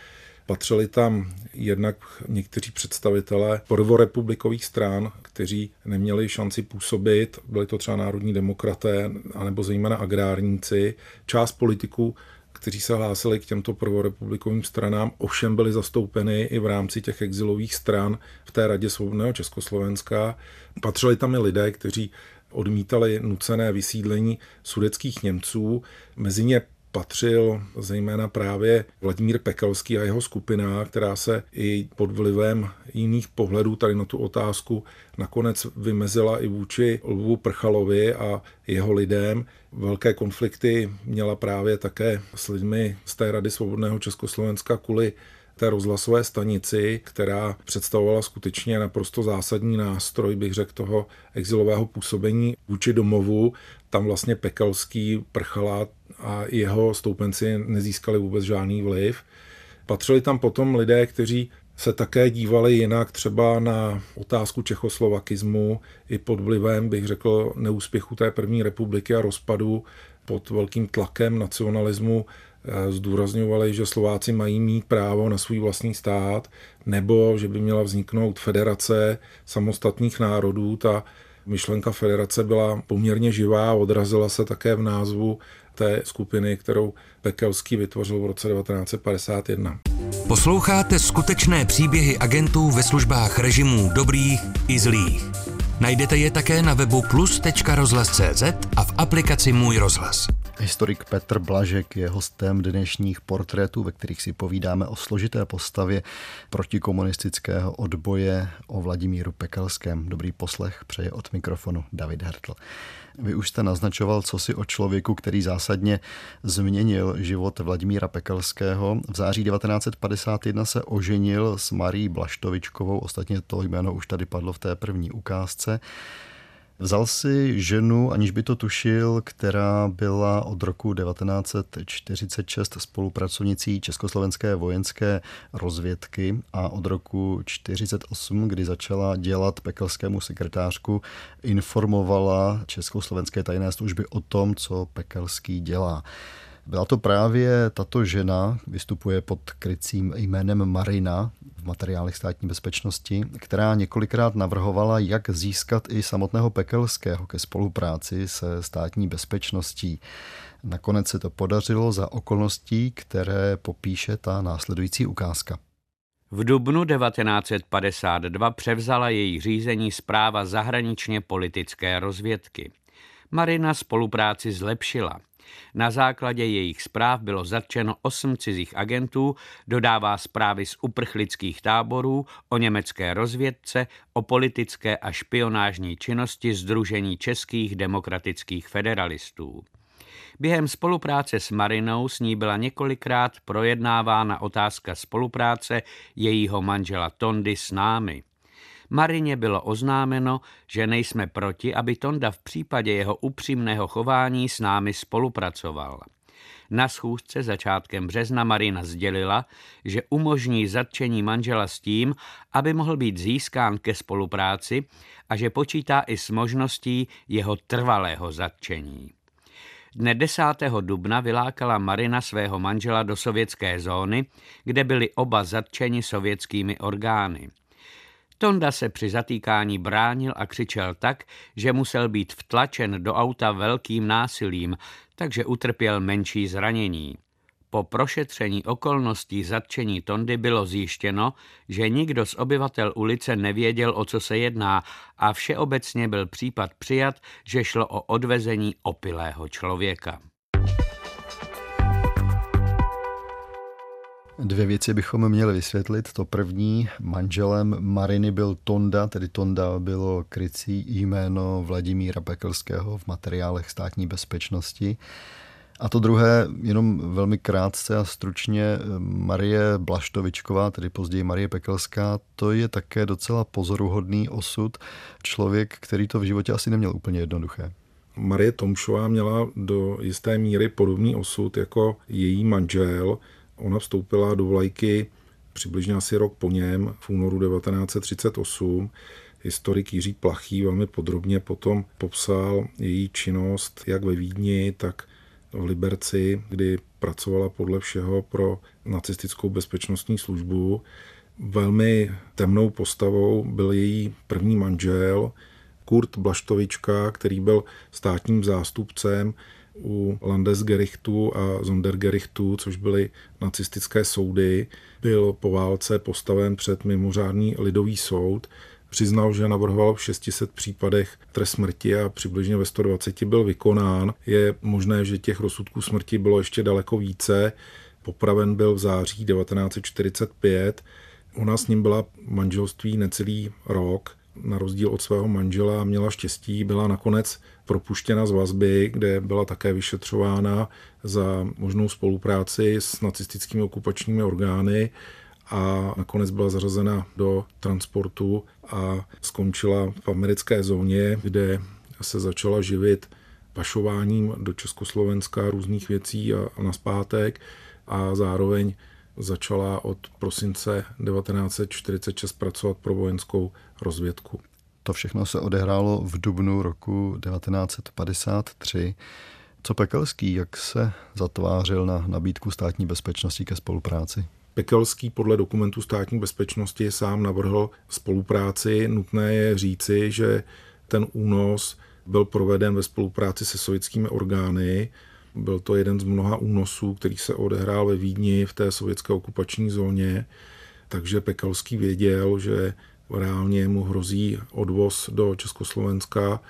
Patřili tam jednak někteří představitelé prvorepublikových stran, kteří neměli šanci působit, byli to třeba národní demokraté, anebo zejména agrárníci, část politiků, kteří se hlásili k těmto prvorepublikovým stranám, ovšem byli zastoupeny i v rámci těch exilových stran v té Radě svobodného Československa. Patřili tam i lidé, kteří odmítali nucené vysídlení sudetských Němců. Mezi ně patřil zejména právě Vladimír Pekelský a jeho skupina, která se i pod vlivem jiných pohledů tady na tu otázku nakonec vymezila i vůči Lvu Prchalovi a jeho lidem. Velké konflikty měla právě také s lidmi z té Rady svobodného Československa kvůli té rozhlasové stanici, která představovala skutečně naprosto zásadní nástroj, bych řekl, toho exilového působení vůči domovu. Tam vlastně Pekelský, Prchala a jeho stoupenci nezískali vůbec žádný vliv. Patřili tam potom lidé, kteří se také dívali jinak třeba na otázku čechoslovakismu i pod vlivem, bych řekl, neúspěchu té první republiky a rozpadu pod velkým tlakem nacionalismu zdůrazňovali, že Slováci mají mít právo na svůj vlastní stát nebo že by měla vzniknout federace samostatných národů. Ta myšlenka federace byla poměrně živá, odrazila se také v názvu té skupiny, kterou Pekelský vytvořil v roce devatenáct set padesát jedna. Posloucháte skutečné příběhy agentů ve službách režimů dobrých i zlých. Najdete je také na webu plus tečka rozhlas tečka cz a v aplikaci Můj rozhlas. Historik Petr Blažek je hostem dnešních portrétů, ve kterých si povídáme o složité postavě protikomunistického odboje, o Vladimíru Pekelském. Dobrý poslech přeje od mikrofonu David Hertl. Vy už jste naznačoval, co si o člověku, který zásadně změnil život Vladimíra Pekelského. V září devatenáct set padesát jedna se oženil s Marí Blaštovičkovou, ostatně to jméno už tady padlo v té první ukázce. Vzal si ženu, aniž by to tušil, která byla od roku devatenáct set čtyřicet šest spolupracovnicí československé vojenské rozvědky a od roku devatenáct set čtyřicet osm, kdy začala dělat Pekelskému sekretářku, informovala československé tajné služby o tom, co Pekelský dělá. Byla to právě tato žena, vystupuje pod krycím jménem Marina v materiálech Státní bezpečnosti, která několikrát navrhovala, jak získat i samotného Pekelského ke spolupráci se Státní bezpečností. Nakonec se to podařilo za okolností, které popíše ta následující ukázka. V dubnu devatenáct set padesát dva převzala její řízení správa zahraničně politické rozvědky. Marina spolupráci zlepšila. Na základě jejich zpráv bylo zatčeno osm cizích agentů, dodává zprávy z uprchlických táborů, o německé rozvědce, o politické a špionážní činnosti Sdružení českých demokratických federalistů. Během spolupráce s Marinou s ní byla několikrát projednávána otázka spolupráce jejího manžela Tondy s námi. Marině bylo oznámeno, že nejsme proti, aby Tonda v případě jeho upřímného chování s námi spolupracoval. Na schůzce začátkem března Marina sdělila, že umožní zatčení manžela s tím, aby mohl být získán ke spolupráci a že počítá i s možností jeho trvalého zatčení. Dne desátého dubna vylákala Marina svého manžela do sovětské zóny, kde byli oba zatčeni sovětskými orgány. Tonda se při zatýkání bránil a křičel tak, že musel být vtlačen do auta velkým násilím, takže utrpěl menší zranění. Po prošetření okolností zatčení Tondy bylo zjištěno, že nikdo z obyvatel ulice nevěděl, o co se jedná, a všeobecně byl případ přijat, že šlo o odvezení opilého člověka. Dvě věci bychom měli vysvětlit. To první, manželem Mariny byl Tonda, tedy Tonda bylo krycí jméno Vladimíra Pekelského v materiálech Státní bezpečnosti. A to druhé, jenom velmi krátce a stručně, Marie Blaštovičková, tedy později Marie Pekelská, to je také docela pozoruhodný osud. Člověk, který to v životě asi neměl úplně jednoduché. Marie Tomšová měla do jisté míry podobný osud jako její manžel. Ona vstoupila do Vlajky přibližně asi rok po něm, v únoru devatenáct set třicet osm. Historik Jiří Plachý velmi podrobně potom popsal její činnost jak ve Vídni, tak v Liberci, kdy pracovala podle všeho pro nacistickou bezpečnostní službu. Velmi temnou postavou byl její první manžel Kurt Blaštovička, který byl státním zástupcem u Landesgerichtu a Sondergerichtu, což byly nacistické soudy. Byl po válce postaven před mimořádný lidový soud. Přiznal, že navrhoval v šesti stech případech trest smrti a přibližně ve sto dvaceti byl vykonán. Je možné, že těch rozsudků smrti bylo ještě daleko více. Popraven byl v září devatenáct set čtyřicet pět. Ona s ním byla manželství necelý rok. Na rozdíl od svého manžela měla štěstí, byla nakonec propuštěna z vazby, kde byla také vyšetřována za možnou spolupráci s nacistickými okupačními orgány a nakonec byla zařazena do transportu a skončila v americké zóně, kde se začala živit pašováním do Československa různých věcí a, a nazpátek a zároveň začala od prosince devatenáct set čtyřicet šest pracovat pro vojenskou rozvědku. To všechno se odehrálo v dubnu roku devatenáct set padesát tři. Co Pekelský, jak se zatvářil na nabídku Státní bezpečnosti ke spolupráci? Pekelský podle dokumentu Státní bezpečnosti sám navrhl spolupráci. Nutné je říci, že ten únos byl proveden ve spolupráci se sovětskými orgány. Byl to jeden z mnoha únosů, který se odehrál ve Vídni v té sovětské okupační zóně. Takže Pekelský věděl, že reálně mu hrozí odvoz do Československa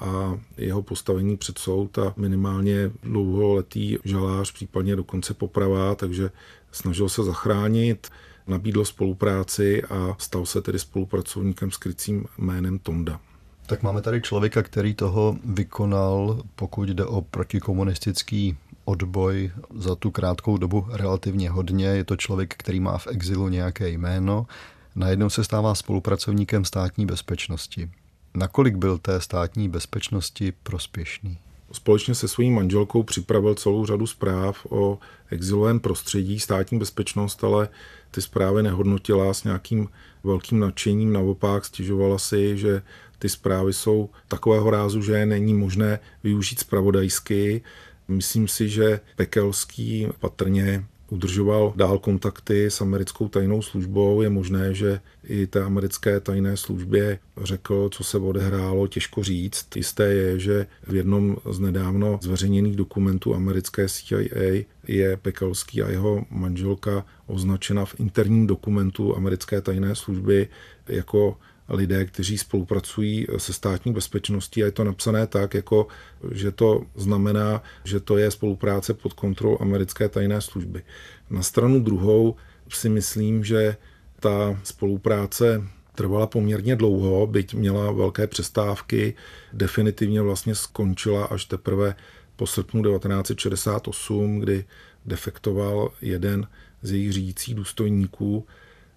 a jeho postavení před soud a minimálně dlouholetý žalář, případně dokonce poprava, takže snažil se zachránit, nabídl spolupráci a stal se tedy spolupracovníkem s krycím jménem Tonda. Tak máme tady člověka, který toho vykonal, pokud jde o protikomunistický odboj, za tu krátkou dobu relativně hodně. Je to člověk, který má v exilu nějaké jméno. Najednou se stává spolupracovníkem Státní bezpečnosti. Nakolik byl té Státní bezpečnosti prospěšný? Společně se svojí manželkou připravil celou řadu zpráv o exilovém prostředí. Státní bezpečnost ale ty zprávy nehodnotila s nějakým velkým nadšením. Naopak stěžovala si, že ty zprávy jsou takového rázu, že není možné využít zpravodajsky. Myslím si, že Pekelský patrně udržoval dál kontakty s americkou tajnou službou. Je možné, že i té americké tajné službě řekl, co se odehrálo, těžko říct. Jisté je, že v jednom z nedávno zveřejněných dokumentů americké C I A je Pekelský a jeho manželka označena v interním dokumentu americké tajné služby jako lidé, kteří spolupracují se Státní bezpečností, a je to napsané tak, jako že to znamená, že to je spolupráce pod kontrolou americké tajné služby. Na stranu druhou si myslím, že ta spolupráce trvala poměrně dlouho, byť měla velké přestávky, definitivně vlastně skončila až teprve po srpnu devatenáct set šedesát osm, kdy defektoval jeden z jejich řídících důstojníků,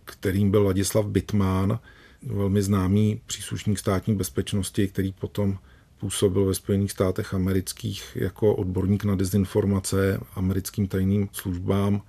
kterým byl Ladislav Bittman, velmi známý příslušník Státní bezpečnosti, který potom působil ve Spojených státech amerických jako odborník na dezinformace americkým tajným službám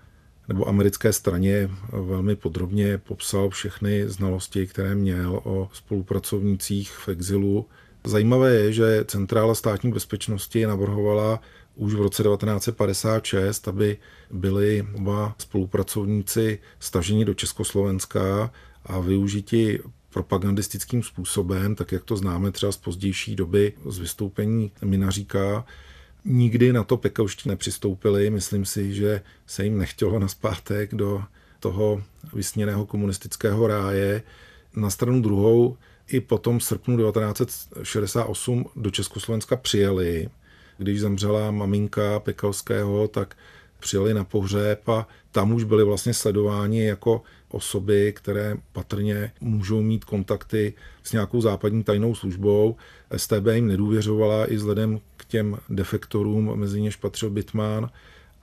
nebo americké straně. Velmi podrobně popsal všechny znalosti, které měl o spolupracovnících v exilu. Zajímavé je, že Centrála Státní bezpečnosti navrhovala už v roce devatenáct set padesát šest, aby byli oba spolupracovníci staženi do Československa a využiti propagandistickým způsobem, tak jak to známe třeba z pozdější doby z vystoupení Minaříka. Nikdy na to Pekelští nepřistoupili, myslím si, že se jim nechtělo nazpátek do toho vysněného komunistického ráje. Na stranu druhou i potom v srpnu devatenáct set šedesát osm do Československa přijeli. Když zemřela maminka Pekelského, tak přijeli na pohřeb a tam už byli vlastně sledováni jako osoby, které patrně můžou mít kontakty s nějakou západní tajnou službou. S T B jim nedůvěřovala i vzhledem k těm defektorům, mezi něž patřil Bittman,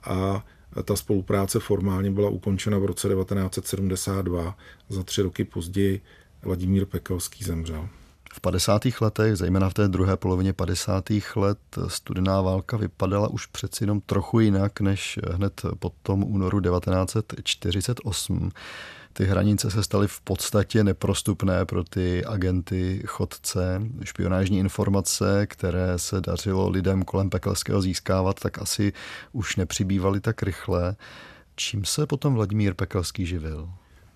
a ta spolupráce formálně byla ukončena v roce devatenáct set sedmdesát dva. Za tři roky později Vladimír Pekelský zemřel. V padesátých letech, zejména v té druhé polovině padesátých let, studená válka vypadala už přeci jenom trochu jinak než hned po tom únoru devatenáct set čtyřicet osm. Ty hranice se staly v podstatě neprostupné pro ty agenty, chodce. Špionážní informace, které se dařilo lidem kolem Pekelského získávat, tak asi už nepřibývaly tak rychle. Čím se potom Vladimír Pekelský živil?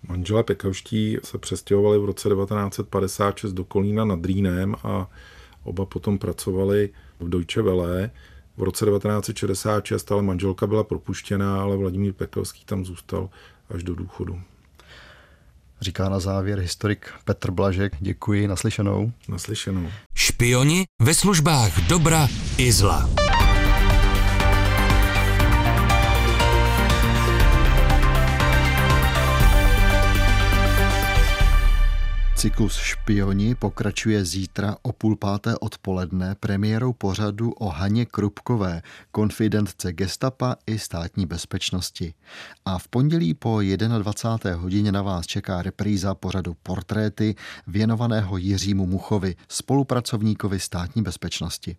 Manželé Pekelští se přestěhovali v roce devatenáct set padesát šest do Kolína nad Rýnem a oba potom pracovali v Deutsche Welle. V roce devatenáct set šedesát šest ale manželka byla propuštěná, ale Vladimír Pekelský tam zůstal až do důchodu. Říká na závěr historik Petr Blažek. Děkuji, naslyšenou. Naslyšenou. Špioni ve službách dobra i zla. Cyklus Špioni pokračuje zítra o půl páté odpoledne premiérou pořadu o Haně Krupkové, konfidentce gestapa i Státní bezpečnosti. A v pondělí po jedenácté hodině na vás čeká repríza pořadu Portréty věnovaného Jiřímu Muchovi, spolupracovníkovi Státní bezpečnosti.